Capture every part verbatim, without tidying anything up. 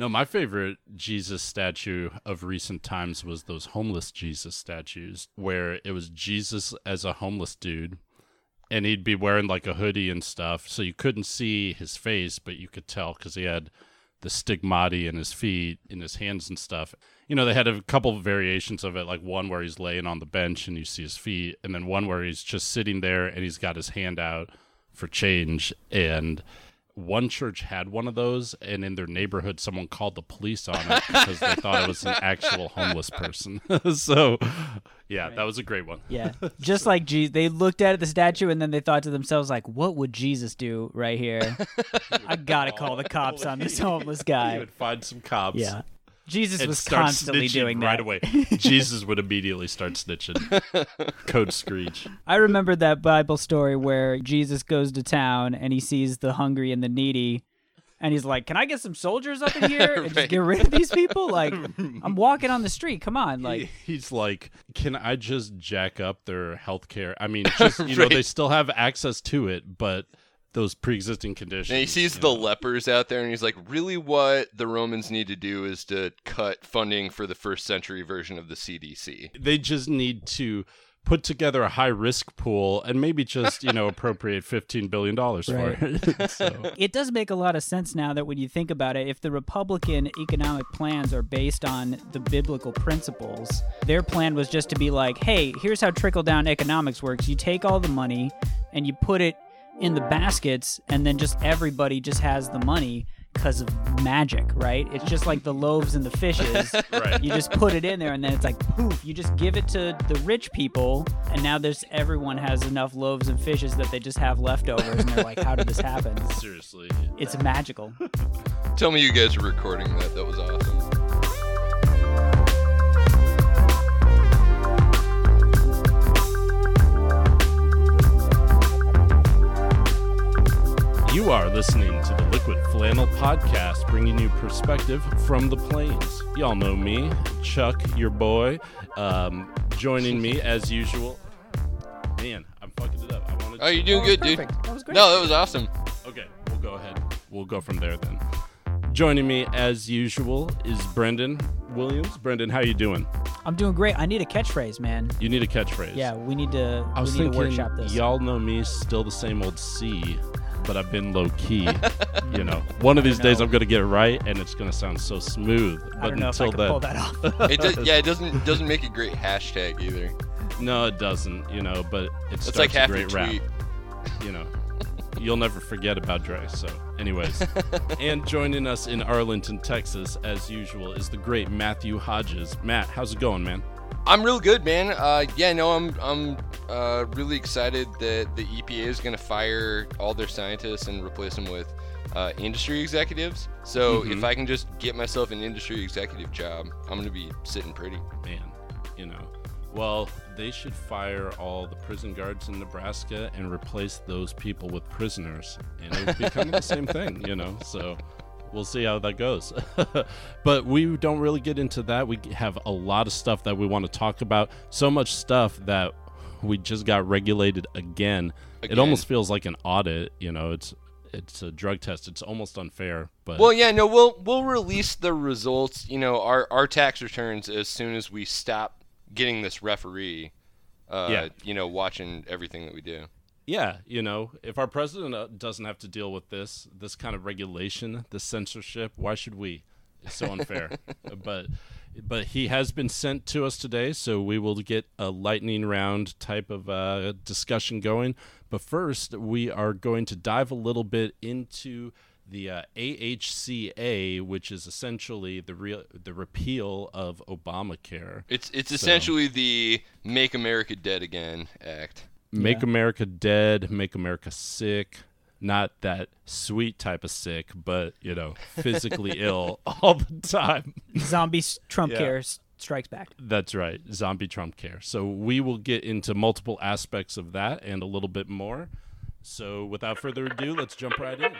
No, my favorite Jesus statue of recent times was those homeless Jesus statues, where it was Jesus as a homeless dude, and he'd be wearing like a hoodie and stuff, so you couldn't see his face, but you could tell because he had the stigmata in his feet, in his hands and stuff. You know, they had a couple of variations of it, like one where he's laying on the bench and you see his feet, and then one where he's just sitting there and he's got his hand out for change. And one church had one of those, and in their neighborhood, someone called the police on it because they thought it was an actual homeless person. So, yeah, right. That was a great one. Yeah, just like Jesus, they looked at the statue, and then they thought to themselves, like, what would Jesus do right here? I gotta call the cops on this homeless guy. He would find some cops. Yeah, Jesus was constantly doing that. Right away. Jesus would immediately start snitching. Code Screech. I remember that Bible story where Jesus goes to town and he sees the hungry and the needy, and he's like, can I get some soldiers up in here and right. just get rid of these people? Like, I'm walking on the street. Come on. Like, he's like, can I just jack up their health care? I mean, just, you right. know, they still have access to it, but those pre-existing conditions. And he sees the know. lepers out there, and he's like, really what the Romans need to do is to cut funding for the first century version of the C D C. They just need to put together a high-risk pool and maybe just, you know, appropriate fifteen billion dollars right. for it. So. It does make a lot of sense now that when you think about it, if the Republican economic plans are based on the biblical principles, their plan was just to be like, hey, here's how trickle-down economics works. You take all the money and you put it in the baskets, and then just everybody just has the money because of magic, right? It's just like the loaves and the fishes. Right. You just put it in there, and then it's like, poof, you just give it to the rich people, and now there's everyone has enough loaves and fishes that they just have leftovers, and they're like, how did this happen? Seriously. It's magical. Tell me you guys are recording that. That was awesome. You are listening to the Liquid Flannel Podcast, bringing you perspective from the plains. Y'all know me, Chuck, your boy, um, joining me as usual. Man, I'm fucking it up. I wanted to oh, you're doing good, perfect. dude. That was great. No, that was awesome. Okay, we'll go ahead. We'll go from there then. Joining me as usual is Brendan Williams. Brendan, how you doing? I'm doing great. I need a catchphrase, man. You need a catchphrase. Yeah, we need to, I was we need thinking, to workshop this. Y'all know me, still the same old C, but I've been low-key, you know. One of these know. days I'm going to get it right, and it's going to sound so smooth. But I don't know until if I can then... pull that off. It does, yeah, it doesn't doesn't make a great hashtag either. No, it doesn't, you know, but it starts like a great rap. You know, you'll never forget about Dre, so anyways. And joining us in Arlington, Texas, as usual, is the great Matthew Hodges. Matt, how's it going, man? I'm real good, man. Uh, yeah, no, I'm I'm uh, really excited that the E P A is going to fire all their scientists and replace them with uh, industry executives. So mm-hmm. if I can just get myself an industry executive job, I'm going to be sitting pretty. Man, you know. Well, they should fire all the prison guards in Nebraska and replace those people with prisoners. And it would be kind of the same thing, you know, so... We'll see how that goes. But we don't really get into that. We have a lot of stuff that we want to talk about. So much stuff that we just got regulated again. again. It almost feels like an audit. You know, it's it's a drug test. It's almost unfair. But Well, yeah, no, we'll we'll release the results, you know, our, our tax returns as soon as we stop getting this referee, uh, yeah. you know, watching everything that we do. Yeah, you know, if our president doesn't have to deal with this, this kind of regulation, this censorship, why should we? It's so unfair. but but he has been sent to us today, so we will get a lightning round type of uh, discussion going. But first, we are going to dive a little bit into the uh, A H C A, which is essentially the real the repeal of Obamacare. It's it's so. essentially the Make America Dead Again Act. Make yeah. America dead, make America sick, not that sweet type of sick, but, you know, physically ill all the time. Zombie Trump yeah. care strikes back. That's right. Zombie Trump care. So we will get into multiple aspects of that and a little bit more. So without further ado, let's jump right in.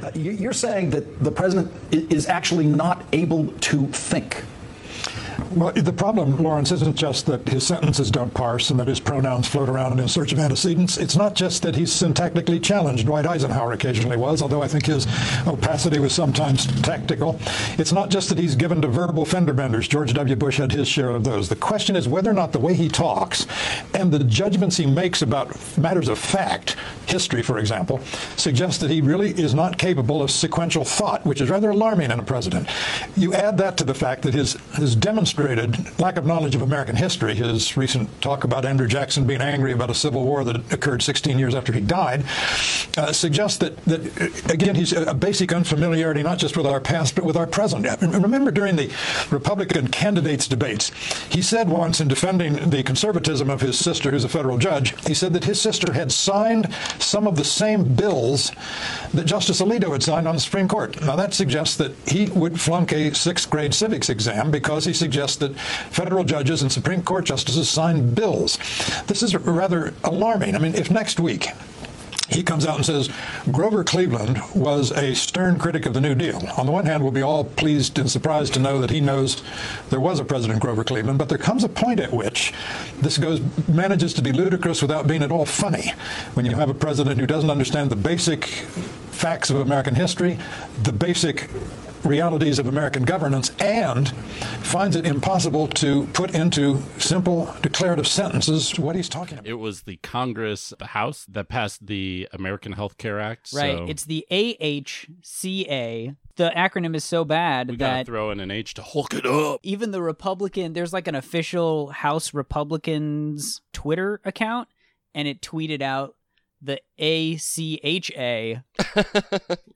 Uh, you're saying that the president is actually not able to think. Well, the problem, Lawrence, isn't just that his sentences don't parse and that his pronouns float around in search of antecedents. It's not just that he's syntactically challenged. Dwight Eisenhower occasionally was, although I think his opacity was sometimes tactical. It's not just that he's given to verbal fender benders. George W. Bush had his share of those. The question is whether or not the way he talks and the judgments he makes about matters of fact, history, for example, suggests that he really is not capable of sequential thought, which is rather alarming in a president. You add that to the fact that his, his demonstrated lack of knowledge of American history, his recent talk about Andrew Jackson being angry about a civil war that occurred sixteen years after he died, uh, suggests that, that, again, he's a basic unfamiliarity not just with our past, but with our present. Remember during the Republican candidates' debates, he said once in defending the conservatism of his sister, who's a federal judge, he said that his sister had signed some of the same bills that Justice Alito had signed on the Supreme Court. Now, that suggests that he would flunk a sixth grade civics exam because he suggests that federal judges and Supreme Court justices sign bills. This is rather alarming. I mean, if next week he comes out and says, Grover Cleveland was a stern critic of the New Deal. On the one hand, we'll be all pleased and surprised to know that he knows there was a President Grover Cleveland, but there comes a point at which this goes manages to be ludicrous without being at all funny. When you have a president who doesn't understand the basic facts of American history, the basic realities of American governance, and finds it impossible to put into simple declarative sentences what he's talking about. It was the Congress, the House, that passed the American Health Care Act. Right. So it's the A H C A. The acronym is so bad we that... we gotta throw in an H to hulk it up. Even the Republican... there's like an official House Republicans Twitter account, and it tweeted out the A C H A.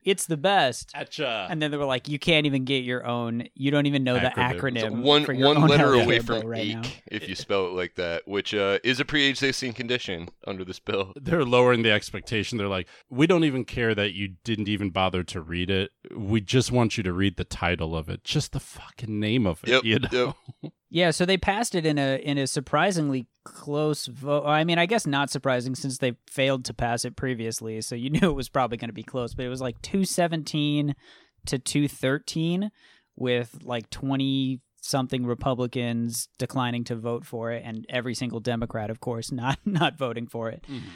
It's the best. Atcha. And then they were like, you can't even get your own, you don't even know acronym. the acronym. So one for your one letter away from right ache, now. If you spell it like that, which uh, is a pre-existing condition under this bill. They're lowering the expectation. They're like, we don't even care that you didn't even bother to read it. We just want you to read the title of it. Just the fucking name of it, yep, you know? Yep. Yeah, so they passed it in a in a surprisingly close vote. I mean, I guess not surprising since they failed to pass it previously, so you knew it was probably going to be close, but it was like two seventeen to two thirteen with like twenty-something Republicans declining to vote for it and every single Democrat, of course, not, not voting for it. Mm-hmm.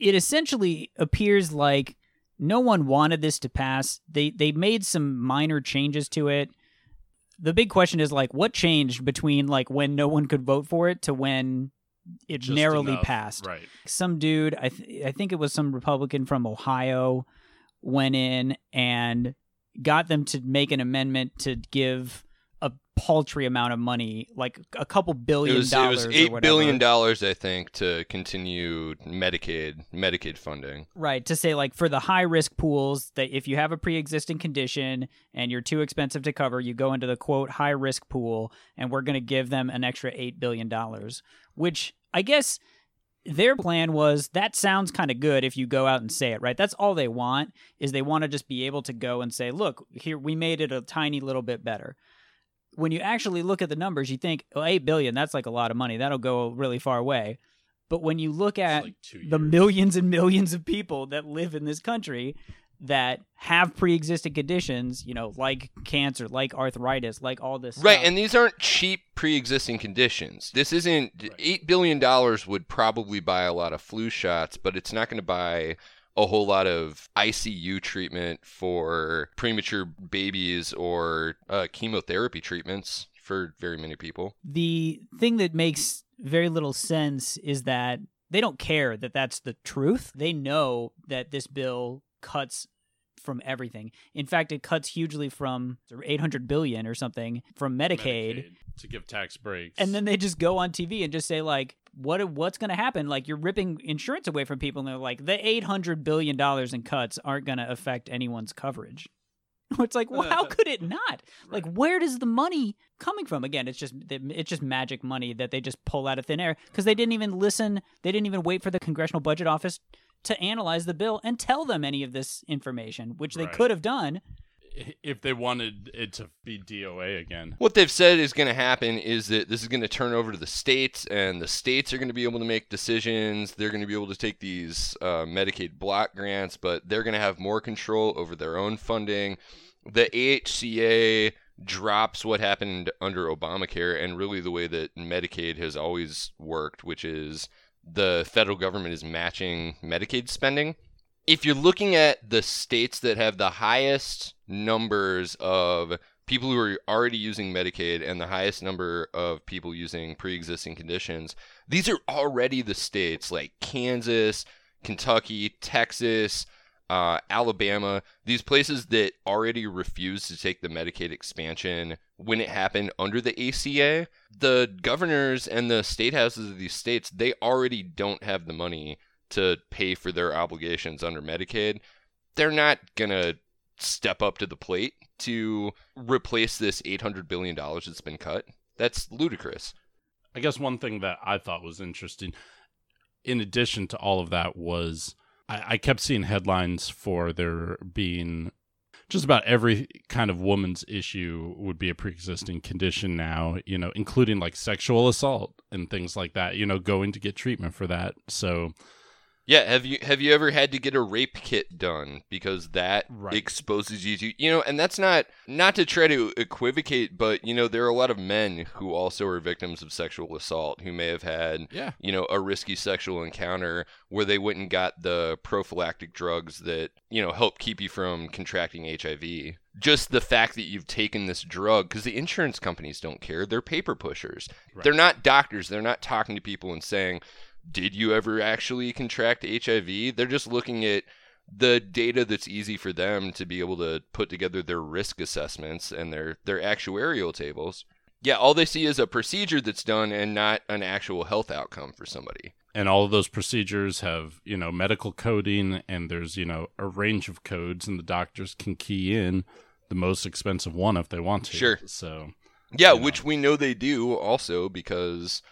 It essentially appears like no one wanted this to pass. They they made some minor changes to it. The big question is, like, what changed between, like, when no one could vote for it to when it just narrowly enough passed? Right. Some dude, I th- I think it was some Republican from Ohio, went in and got them to make an amendment to give a paltry amount of money, like a couple billion it was, dollars it was eight or whatever. billion dollars, I think, to continue Medicaid, Medicaid funding. Right, to say like for the high-risk pools, that if you have a pre-existing condition and you're too expensive to cover, you go into the, quote, high-risk pool, and we're going to give them an extra eight billion dollars, which I guess their plan was that sounds kind of good if you go out and say it, right? That's all they want is they want to just be able to go and say, look, here, we made it a tiny little bit better. When you actually look at the numbers, you think, oh, eight billion dollars, that's like a lot of money. That'll go really far away. But when you look at like the millions and millions of people that live in this country that have pre-existing conditions, you know, like cancer, like arthritis, like all this right, stuff. And these aren't cheap pre-existing conditions. This isn't right. – eight billion dollars would probably buy a lot of flu shots, but it's not going to buy – a whole lot of I C U treatment for premature babies or uh, chemotherapy treatments for very many people. The thing that makes very little sense is that they don't care that that's the truth. They know that this bill cuts from everything. In fact, it cuts hugely from eight hundred billion dollars or something from Medicaid. Medicaid to give tax breaks. And then they just go on T V and just say like, What what's going to happen? Like, you're ripping insurance away from people, and they're like, the eight hundred billion dollars in cuts aren't going to affect anyone's coverage. It's like, well, how could it not? Right. Like, where does the money coming from? Again, it's just it's just magic money that they just pull out of thin air because they didn't even listen. They didn't even wait for the Congressional Budget Office to analyze the bill and tell them any of this information, which right. they could have done. If they wanted it to be D O A again. What they've said is going to happen is that this is going to turn over to the states, and the states are going to be able to make decisions. They're going to be able to take these uh, Medicaid block grants, but they're going to have more control over their own funding. The A H C A drops what happened under Obamacare and really the way that Medicaid has always worked, which is the federal government is matching Medicaid spending. If you're looking at the states that have the highest numbers of people who are already using Medicaid and the highest number of people using pre-existing conditions, these are already the states like Kansas, Kentucky, Texas, uh, Alabama, these places that already refused to take the Medicaid expansion when it happened under the A C A. The governors and the state houses of these states, they already don't have the money to pay for their obligations under Medicaid. They're not going to step up to the plate to replace this eight hundred billion dollars that's been cut. That's ludicrous. I guess one thing that I thought was interesting, in addition to all of that, was I, I kept seeing headlines for there being just about every kind of woman's issue would be a pre-existing condition now, you know, including like sexual assault and things like that, you know, going to get treatment for that. So... Yeah, have you have you ever had to get a rape kit done because that right. exposes you to, you know, and that's not, not to try to equivocate, but, you know, there are a lot of men who also are victims of sexual assault who may have had, yeah. you know, a risky sexual encounter where they went and got the prophylactic drugs that, you know, help keep you from contracting H I V. Just the fact that you've taken this drug, because the insurance companies don't care. They're paper pushers. Right. They're not doctors. They're not talking to people and saying, did you ever actually contract H I V? They're just looking at the data that's easy for them to be able to put together their risk assessments and their, their actuarial tables. Yeah, all they see is a procedure that's done and not an actual health outcome for somebody. And all of those procedures have, you know, medical coding, and there's, you know, a range of codes, and the doctors can key in the most expensive one if they want to. Sure. So, yeah, you know. Which we know they do also because...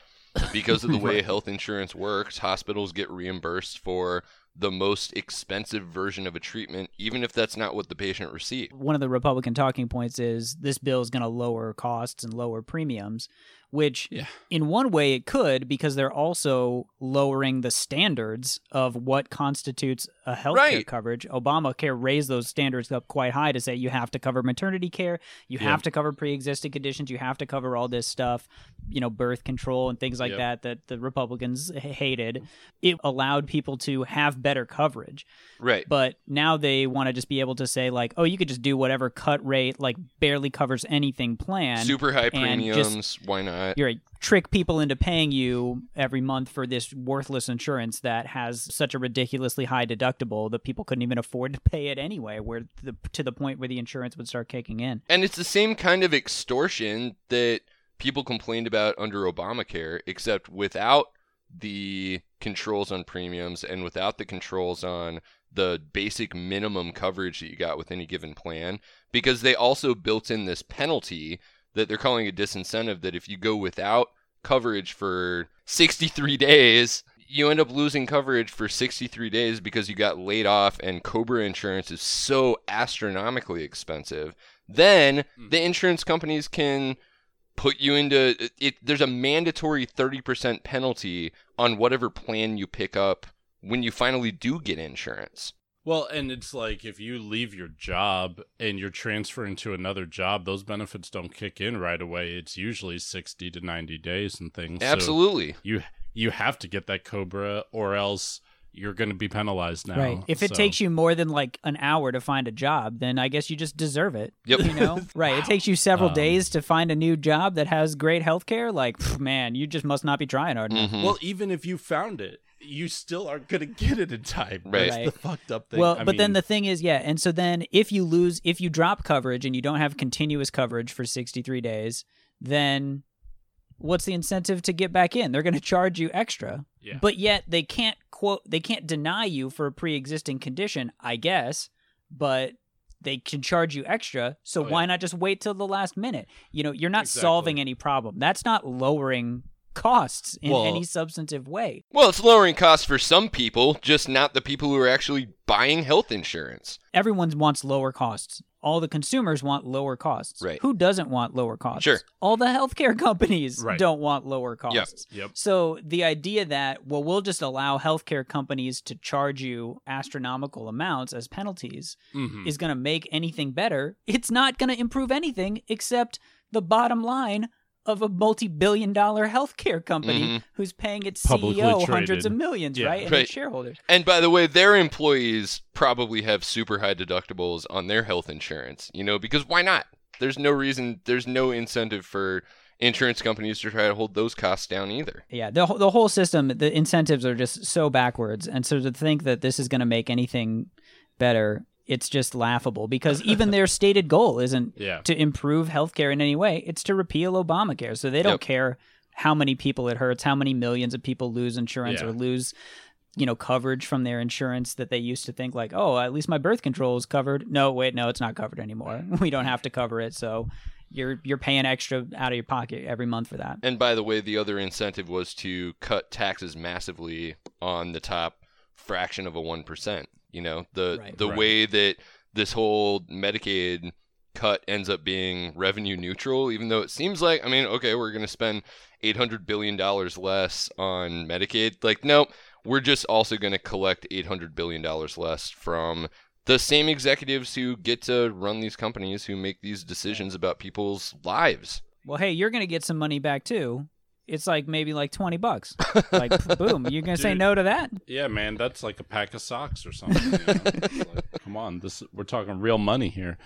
because of the way health insurance works, hospitals get reimbursed for the most expensive version of a treatment, even if that's not what the patient received. One of the Republican talking points is this bill is going to lower costs and lower premiums, which yeah. in one way it could, because they're also lowering the standards of what constitutes a health care right. coverage. Obamacare raised those standards up quite high to say you have to cover maternity care, you yeah. have to cover pre-existing conditions, you have to cover all this stuff, you know, birth control and things like yep. that that the Republicans hated. It allowed people to have better coverage. Right. But now they want to just be able to say like, oh, you could just do whatever cut rate, like barely covers anything plan. Super high premiums, just, why not? You're right. Trick people into paying you every month for this worthless insurance that has such a ridiculously high deductible that people couldn't even afford to pay it anyway, where the, to the point where the insurance would start kicking in. And it's the same kind of extortion that people complained about under Obamacare, except without the controls on premiums and without the controls on the basic minimum coverage that you got with any given plan, because they also built in this penalty that they're calling a disincentive, that if you go without coverage for sixty-three days, you end up losing coverage for sixty-three days because you got laid off, and Cobra insurance is so astronomically expensive. Then the insurance companies can put you into it, it, there's a mandatory thirty percent penalty on whatever plan you pick up when you finally do get insurance. Well, and it's like if you leave your job and you're transferring to another job, those benefits don't kick in right away. It's usually sixty to ninety days and things. Absolutely. So you you have to get that Cobra or else you're going to be penalized now. Right. If it so. takes you more than like an hour to find a job, then I guess you just deserve it. Yep. You know? Right. Wow. It takes you several um, days to find a new job that has great health care. Like, pff, man, you just must not be trying hard enough. Mm-hmm. Well, even if you found it, you still aren't going to get it in time. Right. That's the fucked up thing. Well, I but mean... then the thing is, yeah, and so then if you lose, if you drop coverage and you don't have continuous coverage for sixty-three days, then what's the incentive to get back in? They're going to charge you extra. Yeah. But yet they can't, quote, they can't deny you for a pre-existing condition, I guess, but they can charge you extra, so oh, why yeah. not just wait till the last minute? You know, you're not exactly. solving any problem. That's not lowering costs in well, any substantive way. Well, it's lowering costs for some people, just not the people who are actually buying health insurance. Everyone wants lower costs. all the consumers want lower costs. Right. Who doesn't want lower costs? Sure. All the healthcare companies right. don't want lower costs. Yep. Yep. So the idea that, well, we'll just allow healthcare companies to charge you astronomical amounts as penalties mm-hmm. is going to make anything better. It's not going to improve anything except the bottom line of a multi-billion dollar healthcare company mm-hmm. who's paying its Publicly C E O traded. hundreds of millions, yeah. right? And right. its shareholders. And by the way, their employees probably have super high deductibles on their health insurance, you know, because why not? There's no reason, there's no incentive for insurance companies to try to hold those costs down either. Yeah, the, the whole system, the incentives are just so backwards. And so to think that this is going to make anything better, it's just laughable, because even their stated goal isn't yeah. to improve healthcare in any way. It's to repeal Obamacare. So they don't yep. care how many people it hurts, how many millions of people lose insurance yeah. or lose, you know, coverage from their insurance that they used to think like, oh, at least my birth control is covered. No, wait, no, it's not covered anymore. We don't have to cover it. So you're you're paying extra out of your pocket every month for that. And by the way, the other incentive was to cut taxes massively on the top fraction of a one percent. You know, the right, the right. way that this whole Medicaid cut ends up being revenue neutral, even though it seems like, I mean, okay, we're going to spend eight hundred billion dollars less on Medicaid. Like, no, we're just also going to collect eight hundred billion dollars less from the same executives who get to run these companies, who make these decisions about people's lives. Well, hey, you're going to get some money back, too. It's like maybe like twenty bucks. Like, boom, you're going to say no to that? Yeah, man, that's like a pack of socks or something. You know? Like, come on, this we're talking real money here.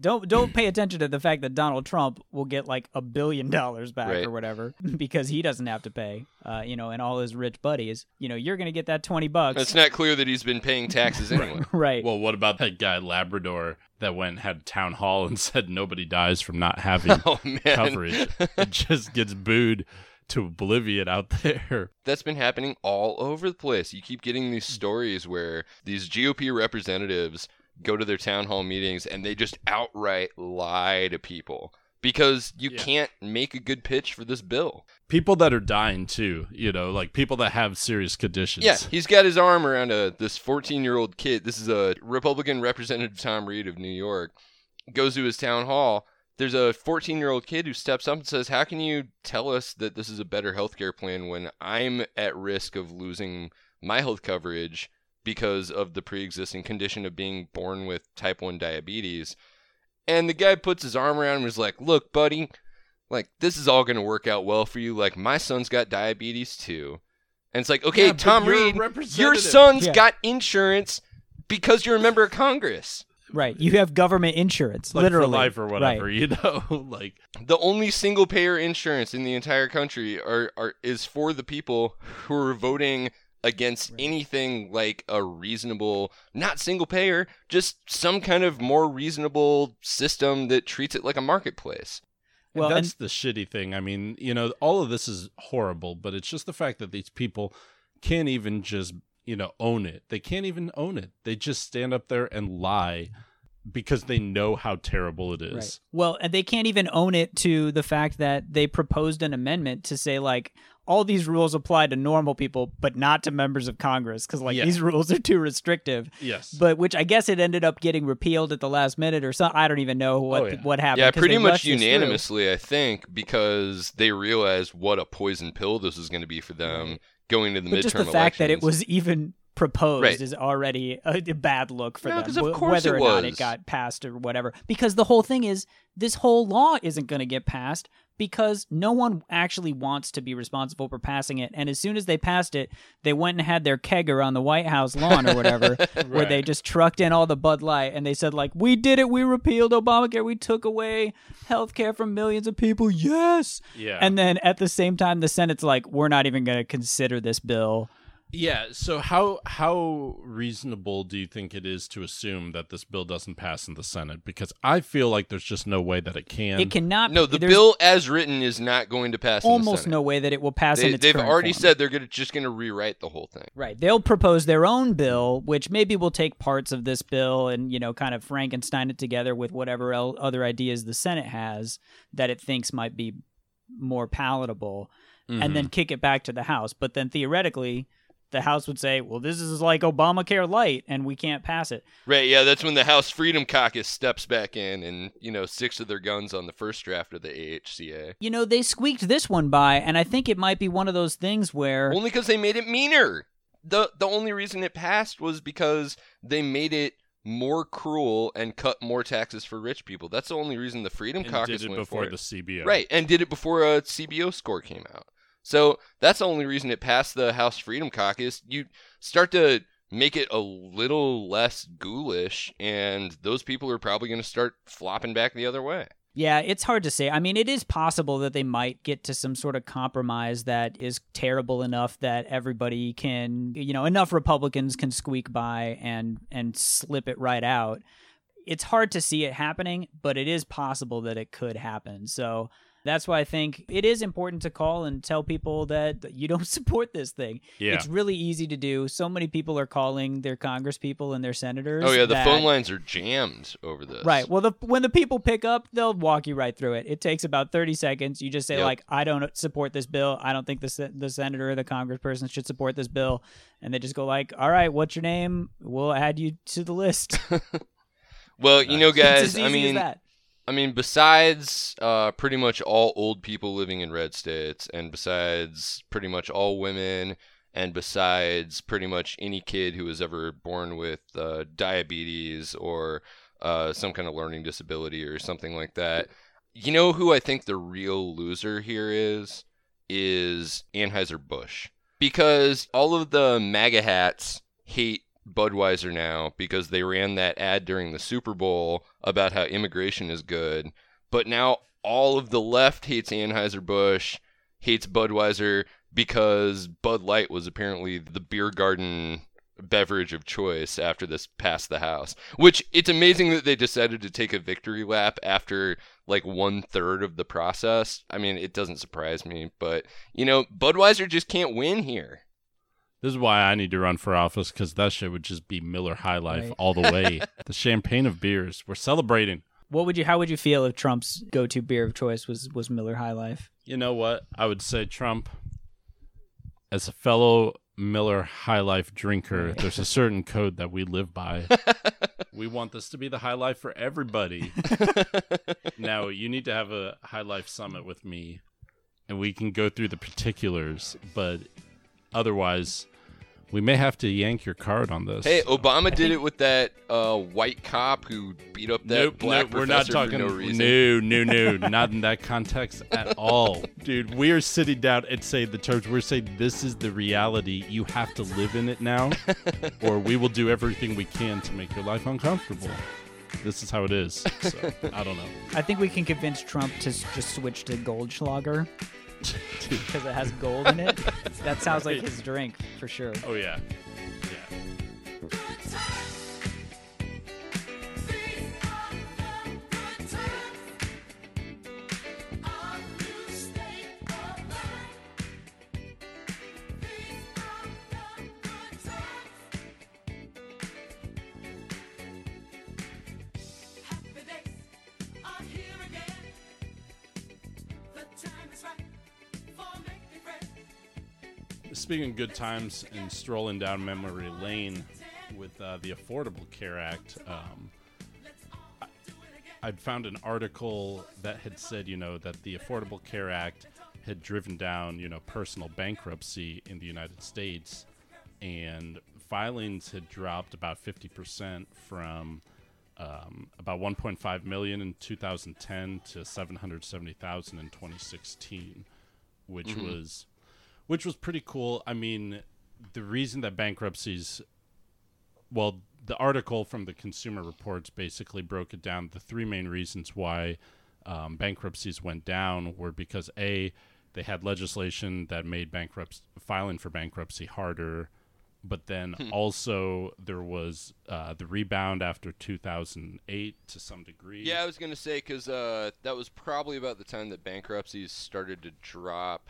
Don't don't pay attention to the fact that Donald Trump will get like a billion dollars back right. or whatever, because he doesn't have to pay, uh, you know, and all his rich buddies. You know, you're going to get that twenty bucks. It's not clear that he's been paying taxes anyway. Right. Well, what about that guy, Labrador, that went had town hall and said nobody dies from not having oh, coverage. It just gets booed to oblivion out there. That's been happening all over the place. You keep getting these stories where these G O P representatives go to their town hall meetings and they just outright lie to people because you yeah. can't make a good pitch for this bill. People that are dying too, you know, like people that have serious conditions. Yeah, he's got his arm around a this fourteen-year-old kid. This is a Republican Representative Tom Reed of New York. Goes to his town hall. There's a fourteen-year-old kid who steps up and says, how can you tell us that this is a better healthcare plan when I'm at risk of losing my health coverage because of the pre-existing condition of being born with type one diabetes? And the guy puts his arm around him and is like, look, buddy, like, this is all going to work out well for you. Like, my son's got diabetes, too. And it's like, okay, yeah, Tom Reed, your son's yeah. got insurance because you're a member of Congress. Right, you have government insurance, like literally. For life or whatever, right. you know? Like, the only single-payer insurance in the entire country are, are is for the people who are voting against right. anything like a reasonable, not single-payer, just some kind of more reasonable system that treats it like a marketplace. Well, and that's and- the shitty thing. I mean, you know, all of this is horrible, but it's just the fact that these people can't even just... you know, own it. They can't even own it. They just stand up there and lie because they know how terrible it is. Right. Well, and they can't even own it to the fact that they proposed an amendment to say, like, all these rules apply to normal people, but not to members of Congress, because, like, yeah. these rules are too restrictive. Yes. But which I guess it ended up getting repealed at the last minute or something. I don't even know what, oh, yeah. what happened. Yeah, pretty much unanimously, I think, because they realized what a poison pill this was going to be for them. Right. Going to the but midterm just the elections. Fact that it was even proposed right. is already a, a bad look for no, them, of course whether it was. Or not it got passed or whatever. Because the whole thing is, this whole law isn't going to get passed because no one actually wants to be responsible for passing it. And as soon as they passed it, they went and had their kegger on the White House lawn or whatever, right. where they just trucked in all the Bud Light and they said, like, we did it. We repealed Obamacare. We took away healthcare from millions of people. Yes. Yeah. And then at the same time, the Senate's like, we're not even going to consider this bill. Yeah, so how how reasonable do you think it is to assume that this bill doesn't pass in the Senate? Because I feel like there's just no way that it can. It cannot. No, the bill as written is not going to pass in the Senate. Almost no way that it will pass in its current form. They've already said they're gonna, just going to rewrite the whole thing. Right. They'll propose their own bill, which maybe will take parts of this bill and, you know, kind of Frankenstein it together with whatever el- other ideas the Senate has that it thinks might be more palatable, mm-hmm. and then kick it back to the House. But then theoretically... the House would say, well, this is like Obamacare light, and we can't pass it. Right, yeah, that's when the House Freedom Caucus steps back in and, you know, six of their guns on the first draft of the A H C A. You know, they squeaked this one by, and I think it might be one of those things where... Only because they made it meaner. The The only reason it passed was because they made it more cruel and cut more taxes for rich people. That's the only reason the Freedom and Caucus went for it. Did it before the C B O. Right, and did it before a C B O score came out. So that's the only reason it passed the House Freedom Caucus. You start to make it a little less ghoulish, and those people are probably going to start flopping back the other way. Yeah, it's hard to say. I mean, it is possible that they might get to some sort of compromise that is terrible enough that everybody can, you know, enough Republicans can squeak by and and slip it right out. It's hard to see it happening, but it is possible that it could happen. So... that's why I think it is important to call and tell people that you don't support this thing. Yeah. It's really easy to do. So many people are calling their congresspeople and their senators. Oh, yeah, the that, phone lines are jammed over this. Right. Well, the, when the people pick up, they'll walk you right through it. It takes about thirty seconds. You just say, yep. like, I don't support this bill. I don't think the, the senator or the congressperson should support this bill. And they just go like, all right, what's your name? We'll add you to the list. Well, you know, guys, it's as easy I mean... as that. I mean, besides uh, pretty much all old people living in red states, and besides pretty much all women, and besides pretty much any kid who was ever born with uh, diabetes or uh, some kind of learning disability or something like that, you know who I think the real loser here is? Is Anheuser-Busch. Because all of the MAGA hats hate Budweiser now because they ran that ad during the Super Bowl about how immigration is good, but now all of the left hates Anheuser-Busch, hates Budweiser because Bud Light was apparently the beer garden beverage of choice after this passed the House, which it's amazing that they decided to take a victory lap after like one third of the process. I mean, it doesn't surprise me, but you know, Budweiser just can't win here. This is why I need to run for office, because that shit would just be Miller High Life right. all the way. The champagne of beers. We're celebrating. What would you? How would you feel if Trump's go-to beer of choice was, was Miller High Life? You know what? I would say, Trump, as a fellow Miller High Life drinker, right. there's a certain code that we live by. We want this to be the High Life for everybody. Now, you need to have a High Life summit with me, and we can go through the particulars, but otherwise... we may have to yank your card on this. Hey, Obama so. did it with that uh, white cop who beat up that nope, black nope, professor we're not talking, for no reason. No, no, no. Not in that context at all. Dude, we are sitting down and saying the terms. We're saying this is the reality. You have to live in it now, or we will do everything we can to make your life uncomfortable. This is how it is. So, I don't know. I think we can convince Trump to just switch to Goldschlager. Because it has gold in it. That sounds like his drink for sure. Oh yeah. Yeah. Speaking of good times and strolling down memory lane with uh, the Affordable Care Act, um, I, I'd found an article that had said, you know, that the Affordable Care Act had driven down, you know, personal bankruptcy in the United States, and filings had dropped about fifty percent from um, about one point five million in two thousand ten to seven hundred seventy thousand in twenty sixteen, which mm-hmm. was... which was pretty cool. I mean, the reason that bankruptcies, well, the article from the Consumer Reports basically broke it down. The three main reasons why um, bankruptcies went down were because, A, they had legislation that made bankrupt- filing for bankruptcy harder, but then also there was uh, the rebound after two thousand eight to some degree. Yeah, I was going to say, because uh, that was probably about the time that bankruptcies started to drop.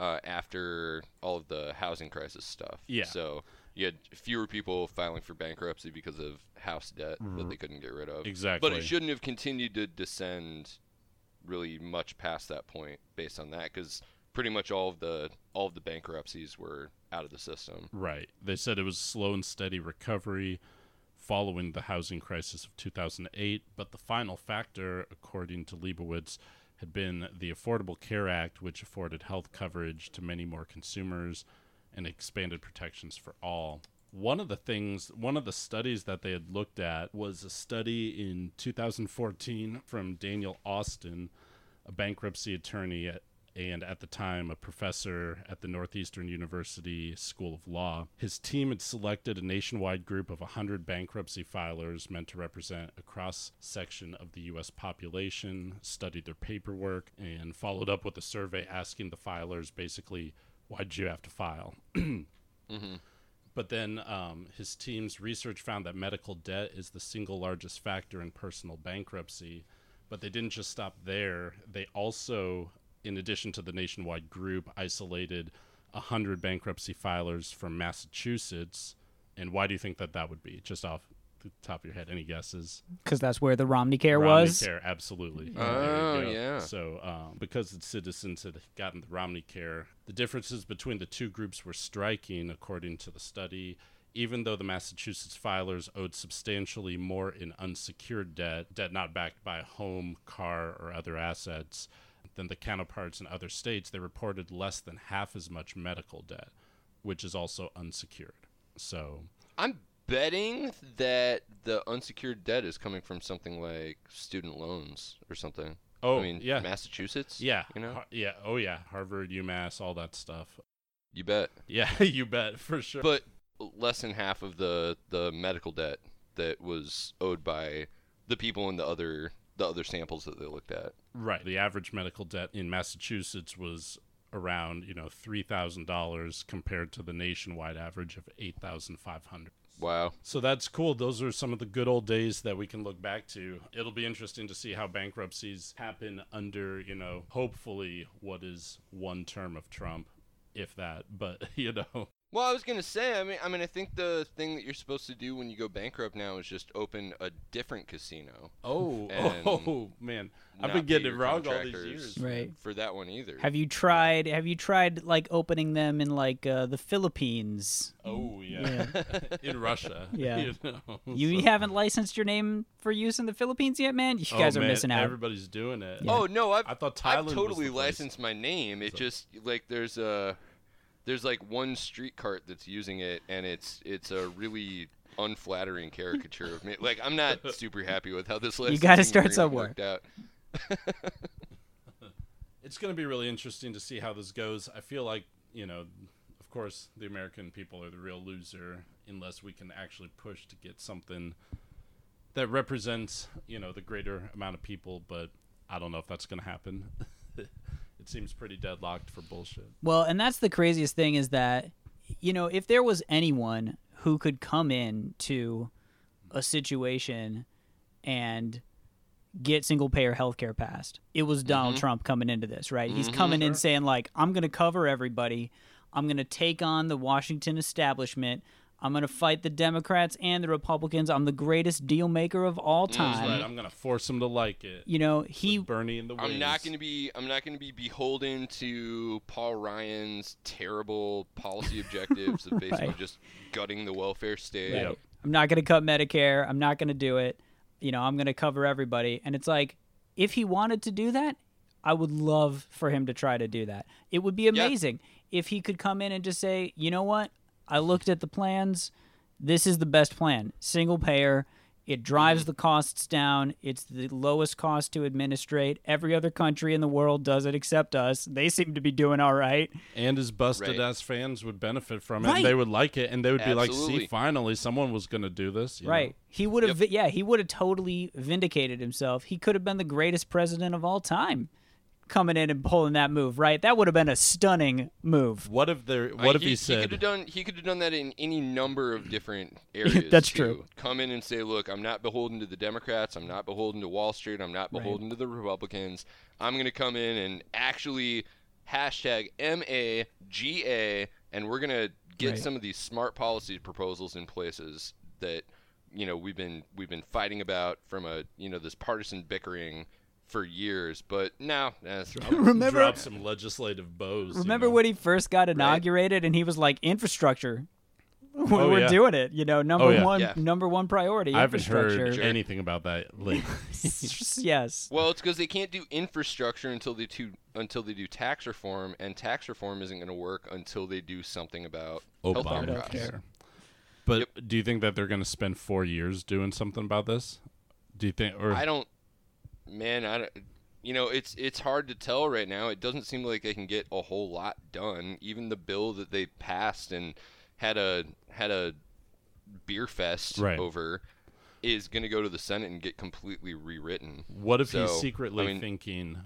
Uh, after all of the housing crisis stuff. Yeah. So you had fewer people filing for bankruptcy because of house debt that they couldn't get rid of. Exactly. But it shouldn't have continued to descend really much past that point based on that, because pretty much all of the all of the bankruptcies were out of the system. Right. They said it was slow and steady recovery following the housing crisis of two thousand eight, but the final factor, according to Leibowitz, had been the Affordable Care Act, which afforded health coverage to many more consumers and expanded protections for all. One of the things, one of the studies that they had looked at was a study in two thousand fourteen from Daniel Austin, a bankruptcy attorney at, and at the time a professor at the Northeastern University School of Law. His team had selected a nationwide group of one hundred bankruptcy filers meant to represent a cross-section of the U S population, studied their paperwork, and followed up with a survey asking the filers basically, why'd you have to file? Mm-hmm. But then um, his team's research found that medical debt is the single largest factor in personal bankruptcy. But they didn't just stop there. They also, in addition to the nationwide group, isolated one hundred bankruptcy filers from Massachusetts. And why do you think that that would be? Just off the top of your head, any guesses? Because that's where the Romneycare was? Romneycare, absolutely. Oh, yeah. So um, because its citizens had gotten the Romneycare, the differences between the two groups were striking, according to the study. Even though the Massachusetts filers owed substantially more in unsecured debt, debt not backed by a home, car, or other assets, than the counterparts in other states, they reported less than half as much medical debt, which is also unsecured. So I'm betting that the unsecured debt is coming from something like student loans or something. Oh, I mean, yeah. Massachusetts? Yeah. You know? Har- yeah. Oh, yeah. Harvard, UMass, all that stuff. You bet. Yeah, you bet, for sure. But less than half of the, the medical debt that was owed by the people in the other the other samples that they looked at. Right. The average medical debt in Massachusetts was around, you know, three thousand dollars compared to the nationwide average of eight thousand five hundred dollars. Wow. So that's cool. Those are some of the good old days that we can look back to. It'll be interesting to see how bankruptcies happen under, you know, hopefully what is one term of Trump, if that, but, you know. Well, I was going to say, I mean, I mean, I think the thing that you're supposed to do when you go bankrupt now is just open a different casino. Oh, oh man. I've been getting it wrong all these years. Right. For that one either. Have you tried, have you tried like opening them in like uh, the Philippines? Oh, yeah. yeah. In Russia. Yeah. You know, you so. haven't licensed your name for use in the Philippines yet, man? You guys oh, are man, missing out. Everybody's doing it. Yeah. Oh, no. I've, I thought Thailand I've totally was licensed place. my name. It so. just, like, there's a... There's like one street cart that's using it, and it's it's a really unflattering caricature of me. Like, I'm not super happy with how this list. You got to start somewhere. It's going to be really interesting to see how this goes. I feel like, you know, of course, the American people are the real loser unless we can actually push to get something that represents, you know, the greater amount of people. But I don't know if that's going to happen. It seems pretty deadlocked for bullshit. Well, and that's the craziest thing is that, you know, if there was anyone who could come in to a situation and get single-payer health care passed, it was Donald mm-hmm. Trump coming into this, right? Mm-hmm, He's coming sure. in saying, like, I'm going to cover everybody. I'm going to take on the Washington establishment. I'm going to fight the Democrats and the Republicans. I'm the greatest deal maker of all time. That's right. I'm going to force them to like it. You know, he With Bernie in the wings. I'm not going to be I'm not going to be beholden to Paul Ryan's terrible policy objectives of basically right. just gutting the welfare state. Right. Yep. I'm not going to cut Medicare. I'm not going to do it. You know, I'm going to cover everybody. And it's like, if he wanted to do that, I would love for him to try to do that. It would be amazing yep. if he could come in and just say, "You know what? I looked at the plans. This is the best plan. Single payer. It drives the costs down. It's the lowest cost to administrate. Every other country in the world does it except us. They seem to be doing all right." And his busted right. ass fans would benefit from it. Right. And they would like it. And they would Absolutely. be like, see, finally, someone was going to do this. You right. Know? He would have, yep. yeah, he would have totally vindicated himself. He could have been the greatest president of all time, coming in and pulling that move, right? That would have been a stunning move. What if there? What uh, if he, he said he could have done? He could have done that in any number of different areas. That's too. true. Come in and say, "Look, I'm not beholden to the Democrats. I'm not beholden to Wall Street. I'm not beholden right. to the Republicans. I'm going to come in and actually hashtag MAGA, and we're going to get right. some of these smart policy proposals in places that, you know, we've been we've been fighting about from a you know this partisan bickering." for years, but no. Nah, remember drop some legislative bows. Remember you know? when he first got inaugurated, right? And he was like, infrastructure. We're, oh, we're yeah. doing it, you know. Number oh, yeah. one, yeah. number one priority. I haven't heard anything about that lately. Yes. Well, it's because they can't do infrastructure until they do until they do tax reform, and tax reform isn't going to work until they do something about Obamacare. But yep. do you think that they're going to spend four years doing something about this? Do you think? Or I don't. Man, I don't. You know, it's it's hard to tell right now. It doesn't seem like they can get a whole lot done. Even the bill that they passed and had a had a beer fest right. over is going to go to the Senate and get completely rewritten. What if so, he's secretly I mean, thinking,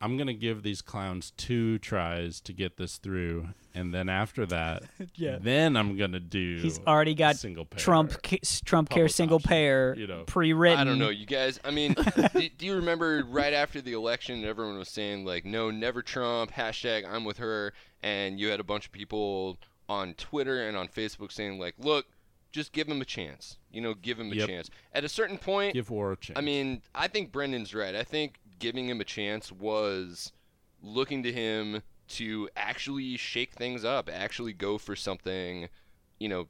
I'm going to give these clowns two tries to get this through, and then after that, yeah. then I'm going to do. He's already got single payer, Trump ca- Trump care single option, payer you know. pre-written. I don't know, you guys. I mean, do, do you remember right after the election, everyone was saying like, no, never Trump, hashtag I'm with her, and you had a bunch of people on Twitter and on Facebook saying like, look, just give him a chance. You know, give him a yep. chance. At a certain point, give war a chance. I mean, I think Brendan's right. I think giving him a chance was looking to him to actually shake things up, actually go for something, you know,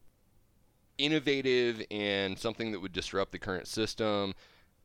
innovative and something that would disrupt the current system.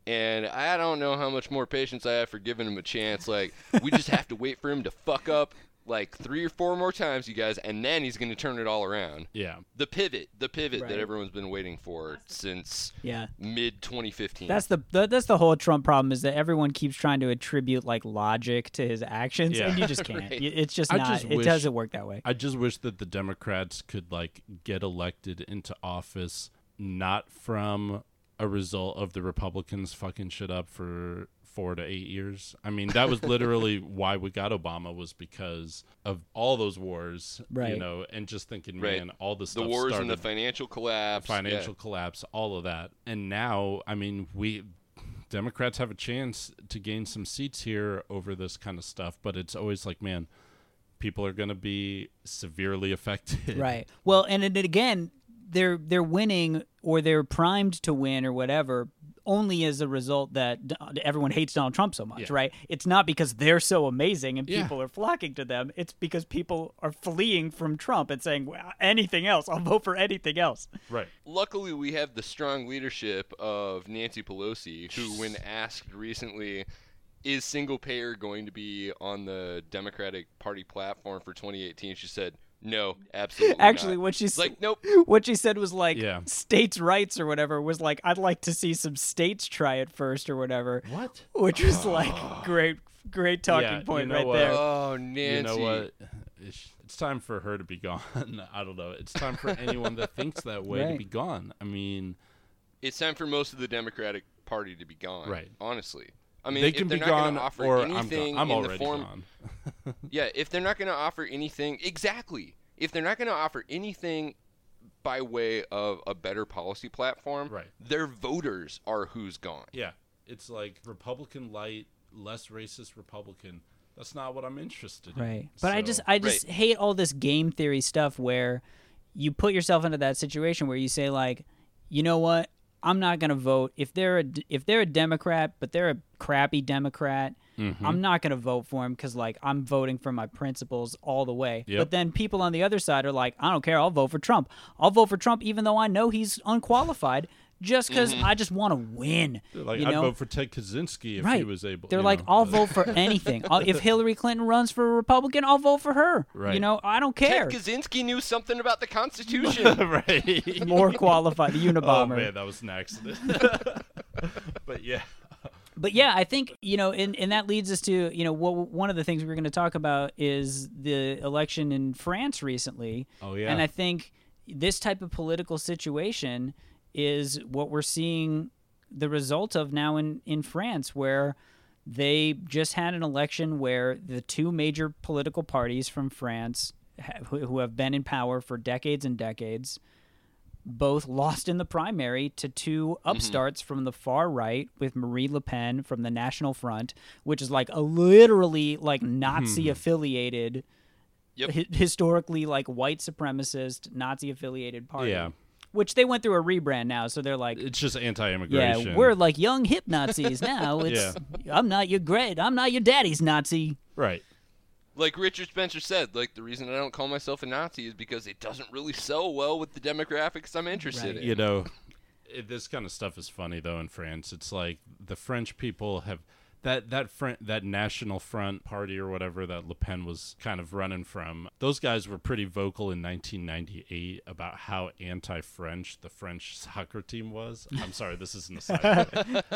And I don't know how much more patience I have for giving him a chance. Like, we just have to wait for him to fuck up like three or four more times, you guys, and then he's going to turn it all around. Yeah. The pivot, the pivot right. that everyone's been waiting for since yeah. mid twenty fifteen. That's the, the that's the whole Trump problem, is that everyone keeps trying to attribute like logic to his actions, yeah. and you just can't. right. It's just not, just wish, it doesn't work that way. I just wish that the Democrats could like get elected into office not from a result of the Republicans fucking shit up for four to eight years. I mean, that was literally why we got Obama, was because of all those wars, right. you know, and just thinking, man, right. all this stuff, the wars started, and the financial collapse, financial yeah. collapse, all of that. And now, I mean, we Democrats have a chance to gain some seats here over this kind of stuff, but it's always like, man, people are going to be severely affected. Right. Well, and it, again, they're they're winning, or they're primed to win, or whatever, only as a result that everyone hates Donald Trump so much, yeah. right? It's not because they're so amazing and people yeah. are flocking to them. It's because people are fleeing from Trump and saying, well, anything else, I'll vote for anything else. Right. Luckily, we have the strong leadership of Nancy Pelosi, who, when asked recently, is single payer going to be on the Democratic Party platform for twenty eighteen? She said, no, absolutely Actually, not. what she like, nope. What she said was like yeah. states' rights or whatever, was like, I'd like to see some states try it first or whatever. What? Which was oh. like great, great talking yeah, point you know right what? there. Oh, Nancy. You know what? It's time for her to be gone. I don't know. It's time for anyone that thinks that way right. to be gone. I mean, it's time for most of the Democratic Party to be gone. Right. Honestly. I mean, they can be gone, or I'm gone. I'm already gone. Yeah, if they're not going to offer anything, exactly. If they're not going to offer anything by way of a better policy platform, right. their voters are who's gone. Yeah, it's like Republican light, less racist Republican. That's not what I'm interested in. Right, but so, I just, I just right. hate all this game theory stuff where you put yourself into that situation where you say like, you know what? I'm not going to vote if they're a, if they're a Democrat, but they're a crappy Democrat. Mm-hmm. I'm not going to vote for him because, like, I'm voting for my principles all the way. Yep. But then people on the other side are like, I don't care. I'll vote for Trump. I'll vote for Trump even though I know he's unqualified, just because mm-hmm. I just want to win. They're like, you know? I'd vote for Ted Kaczynski if right. he was able. They're like, know. I'll vote for anything. I'll, if Hillary Clinton runs for a Republican, I'll vote for her. Right. You know, I don't care. Ted Kaczynski knew something about the Constitution. right. More qualified, the Unabomber. Oh, man, that was an accident. But, yeah. But yeah, I think, you know, and, and that leads us to, you know, what, one of the things we're going to talk about is the election in France recently. Oh, yeah. And I think this type of political situation is what we're seeing the result of now in, in France, where they just had an election where the two major political parties from France, who have been in power for decades and decades, both lost in the primary to two upstarts mm-hmm. from the far right, with Marine Le Pen from the National Front, which is like a literally like Nazi mm-hmm. affiliated, yep. hi- historically like white supremacist Nazi affiliated party. Yeah, which they went through a rebrand now, so they're like, it's just anti-immigration. Yeah, we're like young hip Nazis now. It's yeah. I'm not your great, I'm not your daddy's Nazi. Right. Like Richard Spencer said, like the reason I don't call myself a Nazi is because it doesn't really sell well with the demographics I'm interested right. in. You know, it, this kind of stuff is funny though in France. It's like the French people have that that Fr- that National Front party or whatever that Le Pen was kind of running from. Those guys were pretty vocal in nineteen ninety-eight about how anti-French the French soccer team was. I'm sorry, this isn't a side.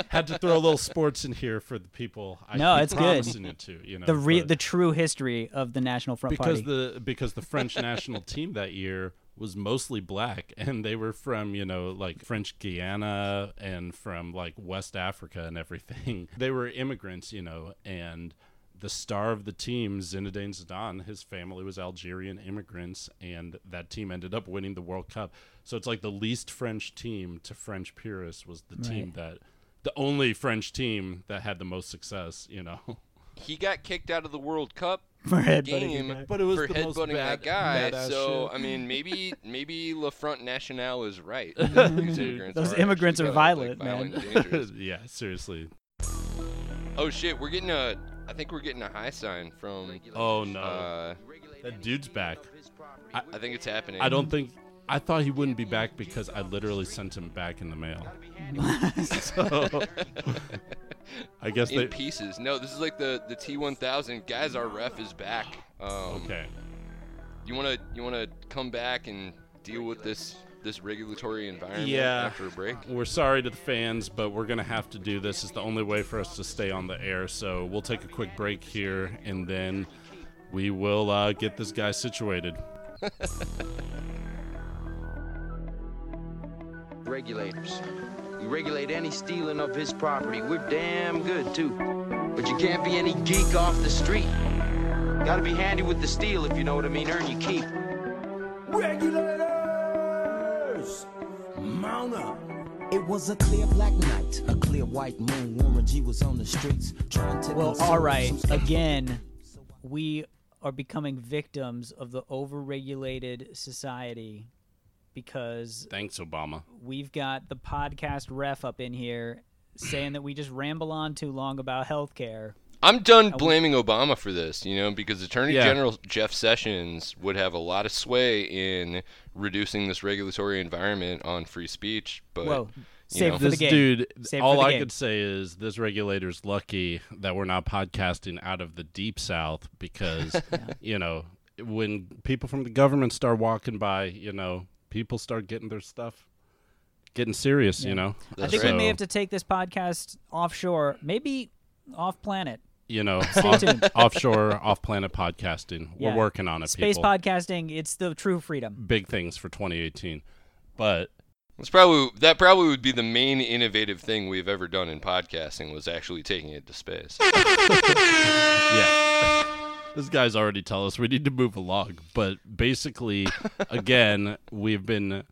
Had to throw a little sports in here for the people. I no, it's promising good. It to, you know, the re- the true history of the National Front because party. the because the French national team that year was mostly black, and they were from, you know, like French Guiana and from like West Africa and everything. They were immigrants, you know, and the star of the team, Zinedine Zidane, his family was Algerian immigrants, and that team ended up winning the World Cup. So it's like the least French team to French purists was the right. team that, the only French team that had the most success, you know. He got kicked out of the World Cup. For headbutting, but it was for the headbutting most bad, that guy. So shit. I mean, maybe maybe Le Front National is right. Those immigrants, Those are, immigrants are violent, like, violent man. Yeah, seriously. Oh shit, we're getting a. I think we're getting a high sign from. Oh no, uh, that dude's back. I, I think it's happening. I don't think. I thought he wouldn't be back because I literally sent him back in the mail. So, I guess in they... pieces. No, this is like the, the T one thousand. Guys, our ref is back. Um, okay. You wanna you wanna come back and deal with this this regulatory environment yeah. after a break? We're sorry to the fans, but we're gonna have to do this. It's the only way for us to stay on the air. So we'll take a quick break here, and then we will uh, get this guy situated. Regulators. You regulate any stealing of his property. We're damn good, too. But you can't be any geek off the street. Gotta be handy with the steel, if you know what I mean. Earn your keep. Regulators! Mount up. It was a clear black night, a clear white moon. Warren G was on the streets trying to... Well, all right. Again, we are becoming victims of the over-regulated society... Because thanks, Obama. We've got the podcast ref up in here saying that we just ramble on too long about healthcare. I'm done I blaming we- Obama for this, you know, because Attorney yeah. General Jeff Sessions would have a lot of sway in reducing this regulatory environment on free speech. But Whoa. Save for this the game. Dude, Save all I game. could say is this regulator's lucky that we're not podcasting out of the deep south because, yeah. you know, when people from the government start walking by, you know, people start getting their stuff, getting serious, yeah. you know. That's I think right. we may have to take this podcast offshore, maybe off-planet. You know, off, offshore, off-planet podcasting. Yeah. We're working on it, Space people. Space podcasting, it's the true freedom. Big things for twenty eighteen. But... That's probably, that probably would be the main innovative thing we've ever done in podcasting was actually taking it to space. yeah. This guy's already tell us we need to move along, but basically, again, we've been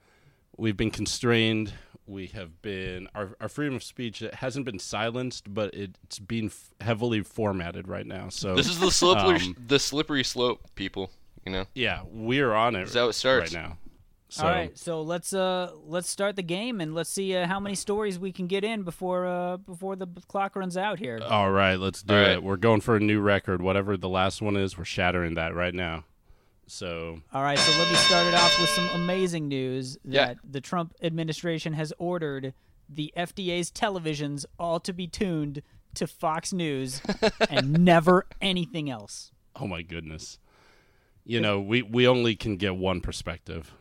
we've been constrained. We have been our our freedom of speech it hasn't been silenced, but it, it's being f- heavily formatted right now. So this is the slippery um, the slippery slope, people. You know. Yeah, we're on it. That's how it starts right now. So. All right, so let's uh let's start the game and let's see uh, how many stories we can get in before uh before the clock runs out here. All right, let's do All it. Right. We're going for a new record. Whatever the last one is, we're shattering that right now. So. All right, so let me start it off with some amazing news that yeah. the Trump administration has ordered the F D A's televisions all to be tuned to Fox News and never anything else. Oh my goodness. You know, we we only can get one perspective.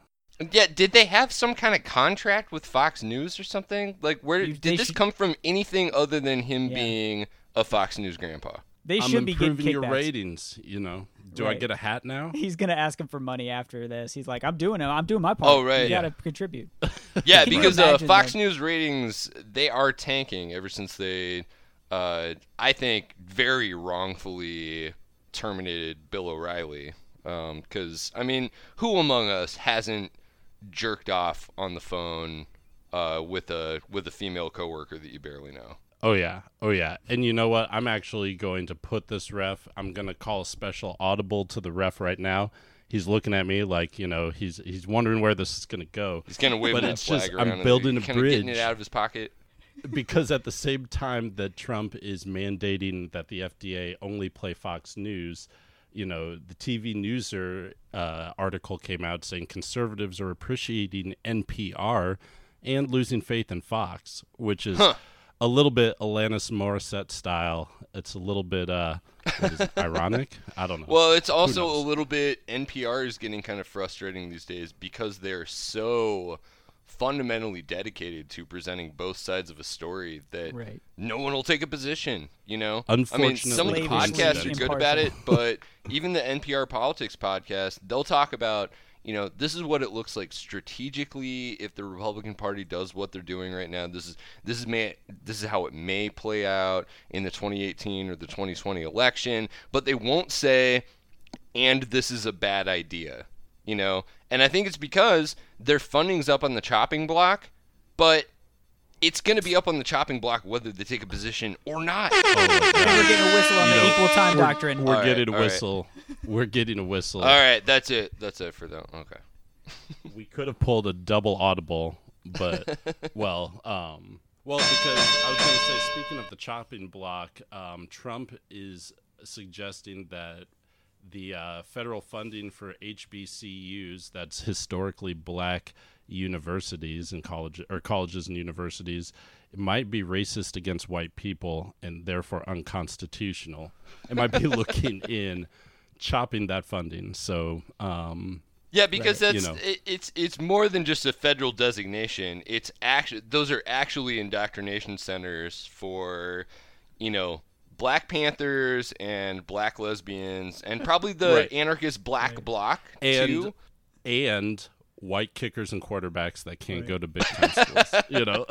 Yeah, did they have some kind of contract with Fox News or something? Like, where did they this should... come from? Anything other than him yeah. being a Fox News grandpa? They should I'm be improving your ratings. You know, do right. I get a hat now? He's gonna ask him for money after this. He's like, I'm doing it. I'm doing my part. Oh right, you gotta yeah. contribute. Yeah, because uh, Fox that. News ratings they are tanking ever since they, uh, I think, very wrongfully terminated Bill O'Reilly. Because um, I mean, who among us hasn't jerked off on the phone uh with a with a female coworker that you barely know? Oh yeah. Oh yeah. And you know what? I'm actually going to put this ref, I'm going to call a special audible to the ref right now. He's looking at me like, you know, he's he's wondering where this is going to go. He's going to wave but that it's flag just, around. I'm building a bridge. Kind of getting it out of his pocket. Because at the same time that Trump is mandating that the F D A only play Fox News, you know, the T V Newser uh, article came out saying conservatives are appreciating N P R and losing faith in Fox, which is huh. a little bit Alanis Morissette style. It's a little bit uh, what is it, ironic. I don't know. Well, it's also a little bit N P R is getting kind of frustrating these days because they're so fundamentally dedicated to presenting both sides of a story that right. no one will take a position, you know? Unfortunately. I mean, some of the podcasts are good about it, but even the N P R Politics podcast, they'll talk about, you know, this is what it looks like strategically if the Republican Party does what they're doing right now. This is this is may this is how it may play out in the twenty eighteen or the twenty twenty election, but they won't say, and this is a bad idea. You know, and I think it's because their funding's up on the chopping block, but it's going to be up on the chopping block whether they take a position or not. Oh, we're getting a whistle on you the know, equal time we're, doctrine. We're all getting right, a whistle. Right. We're getting a whistle. All right, that's it. That's it for that. Okay. We could have pulled a double audible, but well, um, well, because I was going to say, speaking of the chopping block, um, Trump is suggesting that the uh, federal funding for H B C Us, that's historically black universities and colleges or colleges and universities, it might be racist against white people and therefore unconstitutional. It might be looking in chopping that funding. So, um, yeah, because that, that's you know. it, it's it's more than just a federal designation. It's actually those are actually indoctrination centers for, you know, Black Panthers and black lesbians and probably the right. anarchist black right. bloc and, too. And white kickers and quarterbacks that can't right. go to big time schools, you know,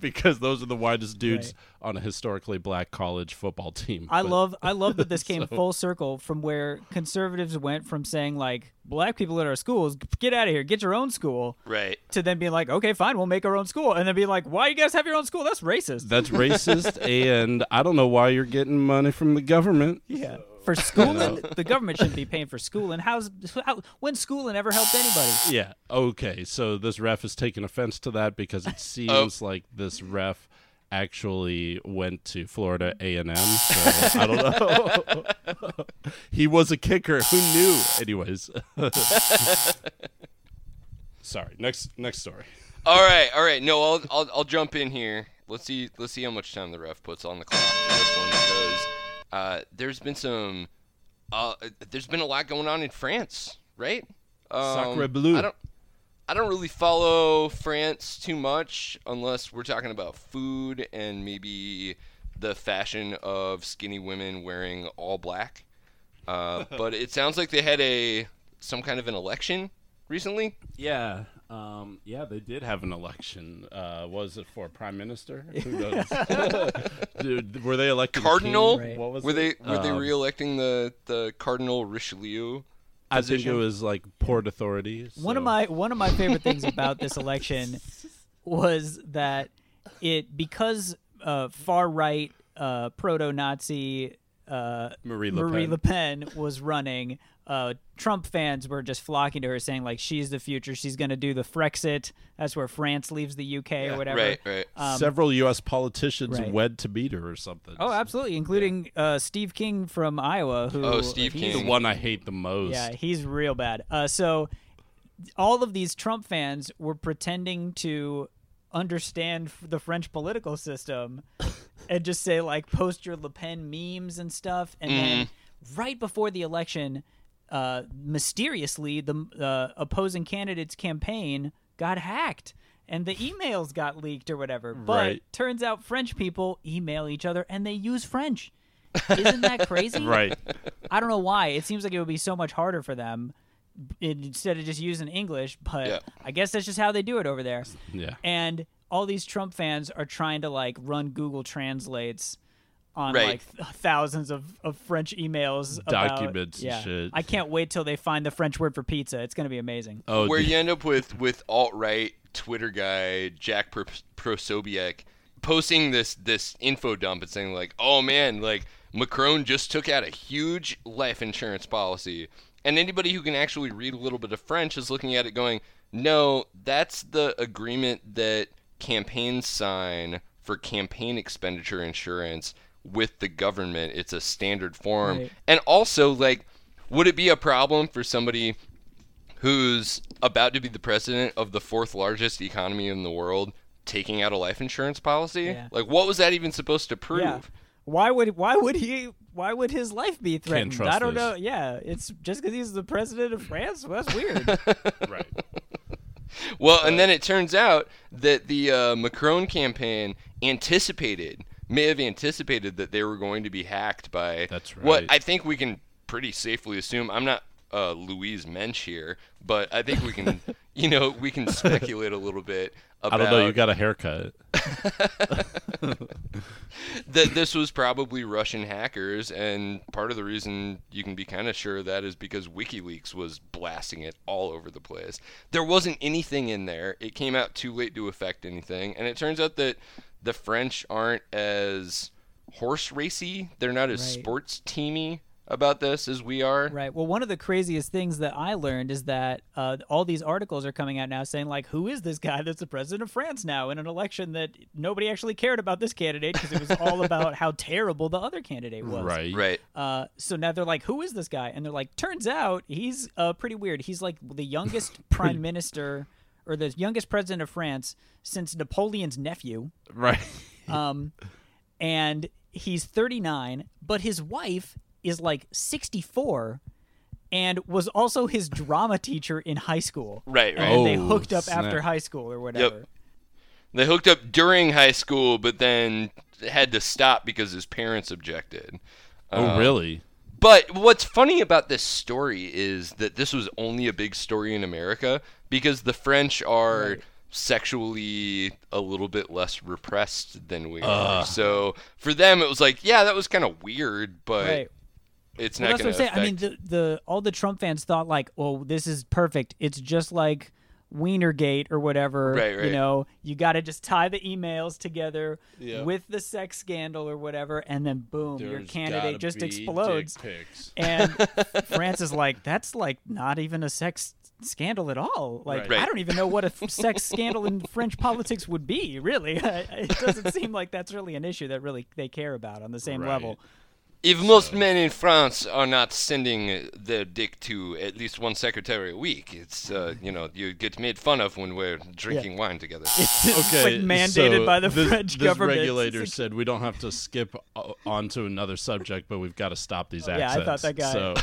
because those are the widest dudes right. on a historically black college football team. I but, love I love that this came so. full circle from where conservatives went from saying, like, black people at our schools, get out of here, get your own school. Right. To then being like, okay, fine, we'll make our own school. And then be like, why you guys have your own school? That's racist. That's racist. And I don't know why you're getting money from the government. Yeah. So. For schooling, you know? The government shouldn't be paying for schooling. How's how, when schooling ever helped anybody? Yeah. Okay. So this ref is taking offense to that because it seems oh. like this ref actually went to Florida A and M. So I don't know. He was a kicker. Who knew? Anyways. Sorry. Next. Next story. All right. All right. No, I'll I'll, I'll jump in here. Let's see. Let's see how much time the ref puts on the clock. This one goes. Uh, there's been some, uh, there's been a lot going on in France, right? Um, Sacre bleu. I don't, I don't really follow France too much unless we're talking about food and maybe the fashion of skinny women wearing all black. Uh, but it sounds like they had a some kind of an election recently. Yeah. Um, yeah, they did have an election. Uh, was it for prime minister? Who knows? Dude, were they electing cardinal? King? Right. What was were it? they were um, they re-electing the, the Cardinal Richelieu? Position? I think it was like Port Authority. So. One of my one of my favorite things about this election was that it because uh, far right uh, proto-Nazi uh, Marie, Le, Marie Le, Pen. Le Pen was running. Uh, Trump fans were just flocking to her saying, like, she's the future. She's going to do the Frexit. That's where France leaves the U K yeah, or whatever. Right, right. Um, Several U S politicians right. wed to beat her or something. Oh, absolutely, including yeah. uh, Steve King from Iowa. Who, oh, Steve King. The one I hate the most. Yeah, he's real bad. Uh, so all of these Trump fans were pretending to understand the French political system and just say, like, post your Le Pen memes and stuff. And mm. then right before the election – Uh, mysteriously, the uh, opposing candidate's campaign got hacked, and the emails got leaked or whatever. But right. turns out French people email each other, and they use French. Isn't that crazy? Right. I don't know why. It seems like it would be so much harder for them instead of just using English, but yeah. I guess that's just how they do it over there. Yeah. And all these Trump fans are trying to, like, run Google Translates on right. like th- thousands of, of French emails, documents, about, yeah. and shit. I can't wait till they find the French word for pizza. It's going to be amazing. Oh, where dude. you end up with with alt-right Twitter guy Jack Prosobiec posting this this info dump and saying, like, oh man, like, Macron just took out a huge life insurance policy And anybody who can actually read a little bit of French is looking at it going, no, that's the agreement that campaigns sign for campaign expenditure insurance with the government. It's a standard form. Right. And also, like, would it be a problem for somebody who's about to be the president of the fourth largest economy in the world taking out a life insurance policy? Yeah. Like, what was that even supposed to prove? Yeah. Why would why would he why would his life be threatened? Can't trust I don't this. know. Yeah, it's just because he's the president of France. Well, that's weird. Right. Well, and then it turns out that the uh, Macron campaign anticipated, may have anticipated that they were going to be hacked by That's right. what I think we can pretty safely assume. I'm not uh, Louise Mensch here, but I think we can, you know, we can speculate a little bit about. I don't know. You got a haircut. That this was probably Russian hackers, and part of the reason you can be kind of sure of that is because WikiLeaks was blasting it all over the place. There wasn't anything in there. It came out too late to affect anything, and it turns out that the French aren't as horse racy. They're not as right. sports teamy about this as we are. Right. Well, one of the craziest things that I learned is that uh, all these articles are coming out now saying, like, who is this guy that's the president of France now in an election that nobody actually cared about this candidate because it was all about how terrible the other candidate was. Right. Right. Uh, so now they're like, who is this guy? And they're like, turns out he's uh, pretty weird. He's like the youngest prime minister or the youngest president of France since Napoleon's nephew. Right. um, and he's thirty-nine, but his wife is like sixty-four and was also his drama teacher in high school. Right, right. And oh, they hooked up snap. after high school or whatever. Yep. They hooked up during high school, but then had to stop because his parents objected. Oh, um, really? But what's funny about this story is that this was only a big story in America because the French are right. sexually a little bit less repressed than we are. Uh. So for them, it was like, yeah, that was kind of weird, but... Right. It's well, not going to affect... I mean, the, the, all the Trump fans thought, like, oh, this is perfect. It's just like Wienergate or whatever. Right, right. You know, you got to just tie the emails together yeah. with the sex scandal or whatever, and then boom, There's your candidate just explodes. And France is like, that's, like, not even a sex scandal at all. Like, right. I don't even know what a sex scandal in French politics would be, really. It doesn't seem like that's really an issue that really they care about on the same right. level. If most men in France are not sending their dick to at least one secretary a week, it's, uh, you know, you get made fun of when we're drinking yeah. wine together. It's, it's okay, like mandated so by the this, French this government. This regulator like, said we don't have to skip on to another subject, but we've got to stop these accents. Yeah, I thought that guy. So,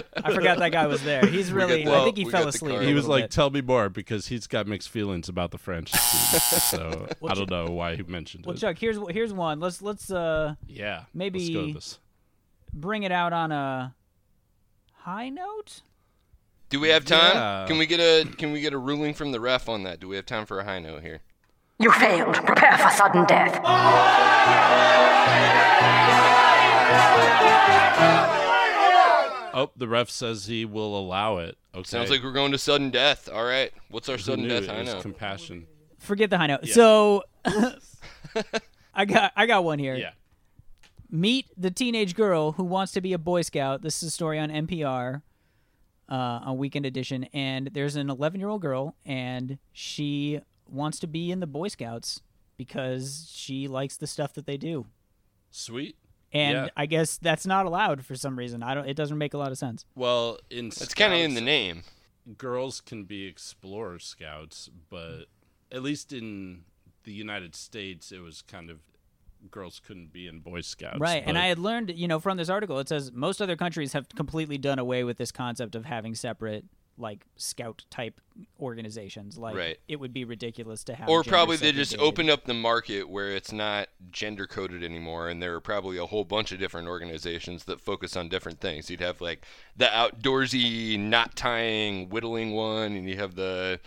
like, I forgot that guy was there. He's really, the, well, I think he fell asleep. He was like, bit. tell me more, because he's got mixed feelings about the French students. So well, I don't know why he mentioned well, it. Well, Chuck, here's here's one. Let's, let's uh, yeah, maybe... Let's bring it out on a high note. Do we have time? Yeah. Can we get a can we get a ruling from the ref on that? Do we have time for a high note here? You failed. Prepare for sudden death. Oh, the ref says he will allow it. Okay. Sounds like we're going to sudden death. All right. What's our sudden death high note? Compassion. Forget the high note. Yeah. So I got I got one here. Yeah. Meet the teenage girl who wants to be a Boy Scout. This is a story on N P R, uh, on Weekend Edition. And there's an eleven-year-old girl, and she wants to be in the Boy Scouts because she likes the stuff that they do. Sweet. And yeah. I guess that's not allowed for some reason. I don't. It doesn't make a lot of sense. Well, in it's kind of in the name. Girls can be Explorer Scouts, but at least in the United States, it was kind of... girls couldn't be in Boy Scouts. Right, and I had learned, you know, from this article, it says most other countries have completely done away with this concept of having separate, like, scout-type organizations. Like, right. it would be ridiculous to have... Or probably they just opened up the market where it's not gender-coded anymore, and there are probably a whole bunch of different organizations that focus on different things. You'd have, like, the outdoorsy, knot-tying, whittling one, and you have the...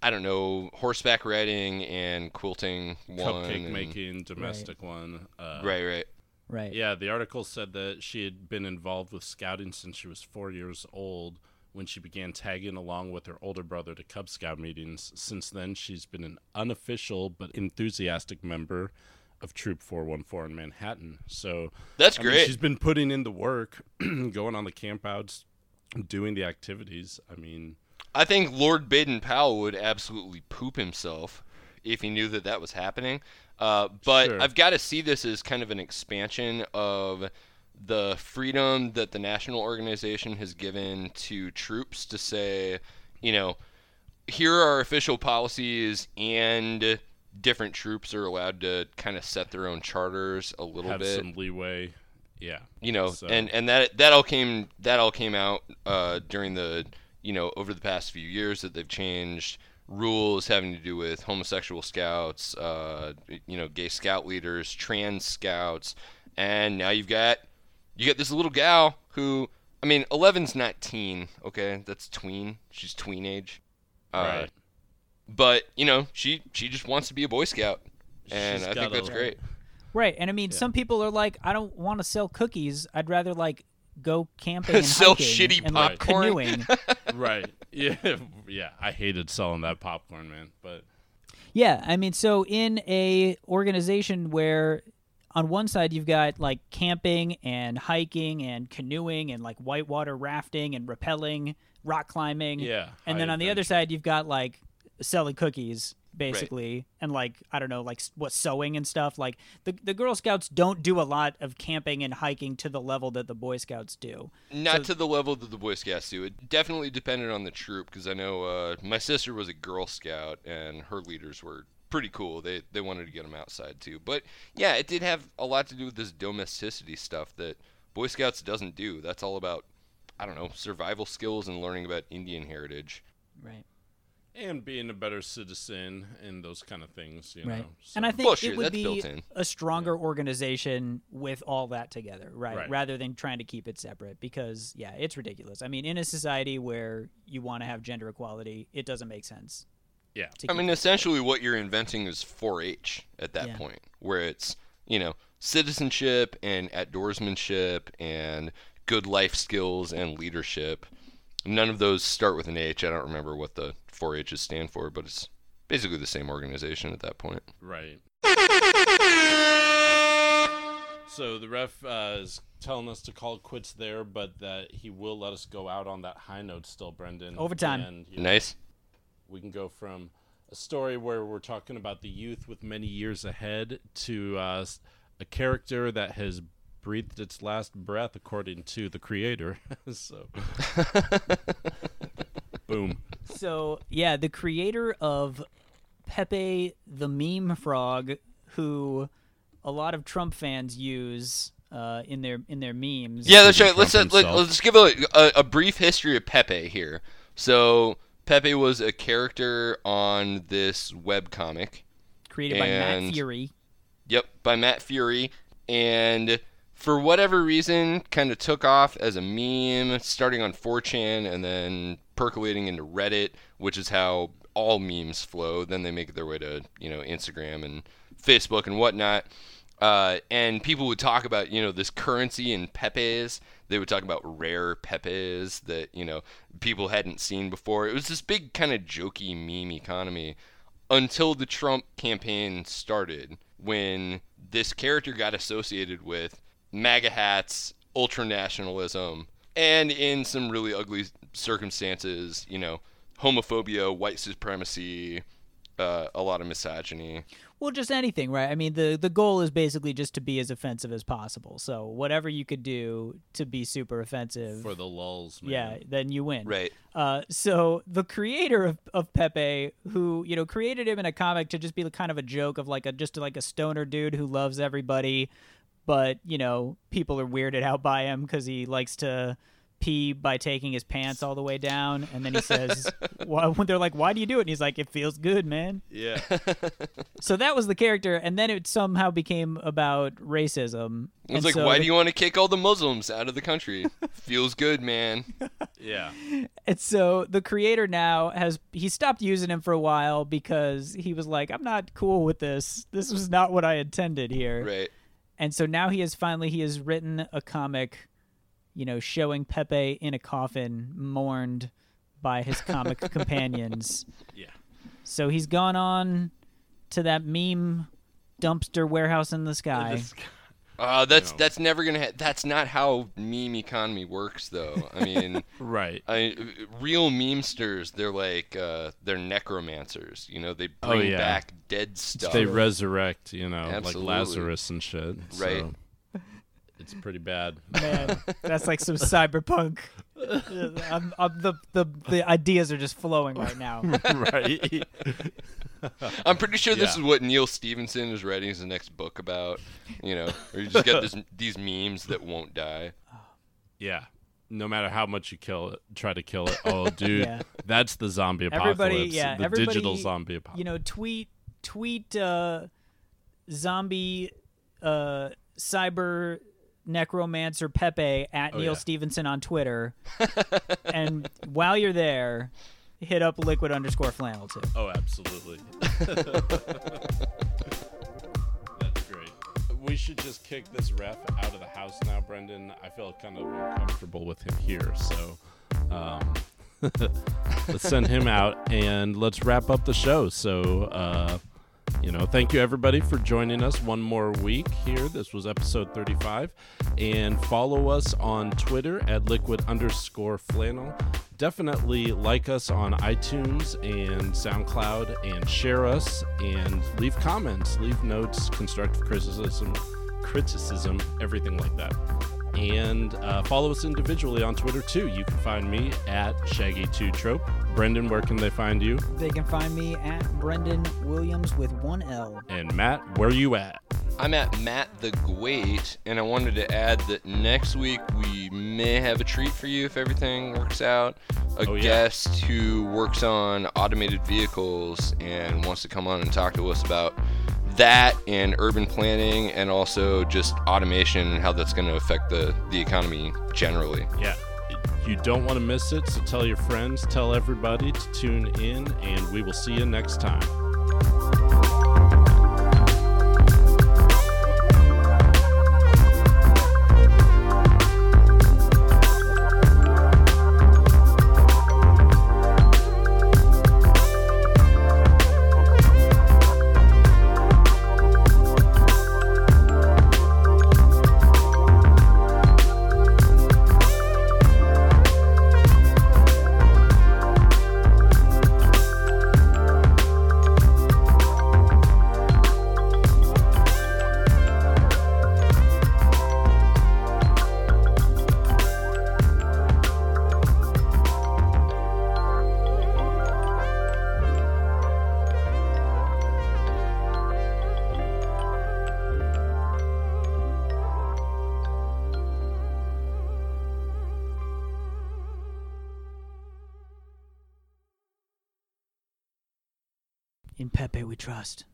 I don't know, horseback riding and quilting one. Cupcake making, domestic right. one. Uh, right, right. Right. Yeah, the article said that she had been involved with scouting since she was four years old when she began tagging along with her older brother to Cub Scout meetings. Since then, she's been an unofficial but enthusiastic member of Troop four one four in Manhattan. So that's great. I mean, she's been putting in the work, going on the campouts, doing the activities. I mean, I think Lord Baden-Powell would absolutely poop himself if he knew that that was happening. Uh, but sure. I've got to see this as kind of an expansion of the freedom that the national organization has given to troops to say, you know, here are our official policies, and different troops are allowed to kind of set their own charters a little Have bit. Have some leeway. Yeah. You know, so. and, and that that all came that all came out uh, during the, you know, over the past few years that they've changed rules having to do with homosexual scouts, uh, you know, gay scout leaders, trans scouts, and now you've got you got this little gal who, I mean, eleven's not teen, okay? That's tween. She's tween age. Uh, right. But, you know, she, she just wants to be a Boy Scout, and She's I think that's great. Right, and I mean, yeah. some people are like, I don't want to sell cookies. I'd rather, like, go camping and sell shitty and, popcorn. Like, canoeing. Right, yeah, yeah. I hated selling that popcorn, man. But yeah, I mean, so in a organization where on one side you've got, like, camping and hiking and canoeing and, like, whitewater rafting and rappelling, rock climbing. Yeah. And then I on adventure. The other side, you've got, like, selling cookies, basically. Right. And, like, I don't know, like, what, sewing and stuff. Like, the the Girl Scouts don't do a lot of camping and hiking to the level that the Boy Scouts do. Not so, to the level that the Boy Scouts do. It definitely depended on the troop, because I know uh, my sister was a Girl Scout, and her leaders were pretty cool. They, they wanted to get them outside, too. But, yeah, it did have a lot to do with this domesticity stuff that Boy Scouts doesn't do. That's all about, I don't know, survival skills and learning about Indian heritage. Right. And being a better citizen and those kind of things, you right. know. So. And I think well, sure, it would be a stronger yeah. organization with all that together, right? right? Rather than trying to keep it separate because, yeah, it's ridiculous. I mean, in a society where you want to have gender equality, it doesn't make sense. Yeah. I mean, essentially what you're inventing is four H at that yeah. point where it's, you know, citizenship and outdoorsmanship and good life skills and leadership. None of those start with an H. I don't remember what the four H's stand for, but it's basically the same organization at that point. Right. So the ref uh, is telling us to call it quits there, but that he will let us go out on that high note still, Brendan. Overtime. And, you know, nice. We can go from a story where we're talking about the youth with many years ahead to uh, a character that has breathed its last breath according to the creator. So boom. So yeah, the creator of Pepe the Meme Frog, who a lot of Trump fans use uh in their in their memes. Yeah, that's right. Let's uh, let, let's give a, a a brief history of Pepe here. So Pepe was a character on this webcomic created and, by Matt Fury. Yep, by Matt Fury. And for whatever reason, kind of took off as a meme, starting on four chan and then percolating into Reddit, which is how all memes flow. Then they make their way to, you know, Instagram and Facebook and whatnot. Uh, and people would talk about, you know, this currency in Pepes. They would talk about rare Pepes that, you know, people hadn't seen before. It was this big kind of jokey meme economy until the Trump campaign started, when this character got associated with MAGA hats, ultranationalism, and in some really ugly circumstances, you know, homophobia, white supremacy, uh, a lot of misogyny. Well, just anything, right? I mean, the, the goal is basically just to be as offensive as possible. So whatever you could do to be super offensive. For the lulz, man. Yeah, then you win. Right. Uh, so the creator of, of Pepe, who, you know, created him in a comic to just be kind of a joke of like a just like a stoner dude who loves everybody. But, you know, people are weirded out by him because he likes to pee by taking his pants all the way down. And then he says, well, they're like, why do you do it? And he's like, it feels good, man. Yeah. So that was the character. And then it somehow became about racism. It's and like, so why the- do you want to kick all the Muslims out of the country? Feels good, man. Yeah. And so the creator now has, he stopped using him for a while because he was like, I'm not cool with this. This was not what I intended here. Right. And so now he has finally, he has written a comic, you know, showing Pepe in a coffin, mourned by his comic companions. Yeah. So he's gone on to that meme dumpster warehouse in the sky. Uh, that's you know. that's never gonna. Ha- that's not how meme economy works, though. I mean, right? I, real memesters, they're like uh, they're necromancers. You know, they bring oh, yeah. back dead stuff. They resurrect. You know, Absolutely. like Lazarus and shit. Right. So it's pretty bad. Man, that's like some cyberpunk. I'm, I'm the, the the ideas are just flowing right now. Right. I'm pretty sure yeah. this is what Neal Stephenson is writing his next book about, you know, or you just got this, these memes that won't die. Yeah. No matter how much you kill it, try to kill it. Oh, dude, yeah. that's the zombie apocalypse. Everybody, yeah, the everybody, digital zombie apocalypse. You know, tweet, tweet uh, zombie uh, cyber necromancer Pepe at oh, Neal yeah. Stephenson on Twitter. And while you're there... hit up liquid underscore flannel, too. Oh, absolutely. That's great. We should just kick this ref out of the house now, Brendan. I feel kind of uncomfortable with him here, so um, let's send him out and let's wrap up the show. So, uh, you know, thank you, everybody, for joining us one more week here. This was episode thirty-five. And follow us on Twitter at liquid underscore flannel. Definitely like us on iTunes and SoundCloud, and share us, and leave comments, leave notes, constructive criticism, criticism, everything like that. And uh, follow us individually on Twitter, too. You can find me at Shaggy two Trope. Brendan, where can they find you? They can find me at Brendan Williams with one L. And Matt, where are you at? I'm at Matt the Gwait, and I wanted to add that next week we may have a treat for you if everything works out. A oh, yeah. guest who works on automated vehicles and wants to come on and talk to us about that and urban planning and also just automation and how that's going to affect the, the economy generally. Yeah. You don't want to miss it, so tell your friends, tell everybody to tune in, and we will see you next time. Pepe we trust.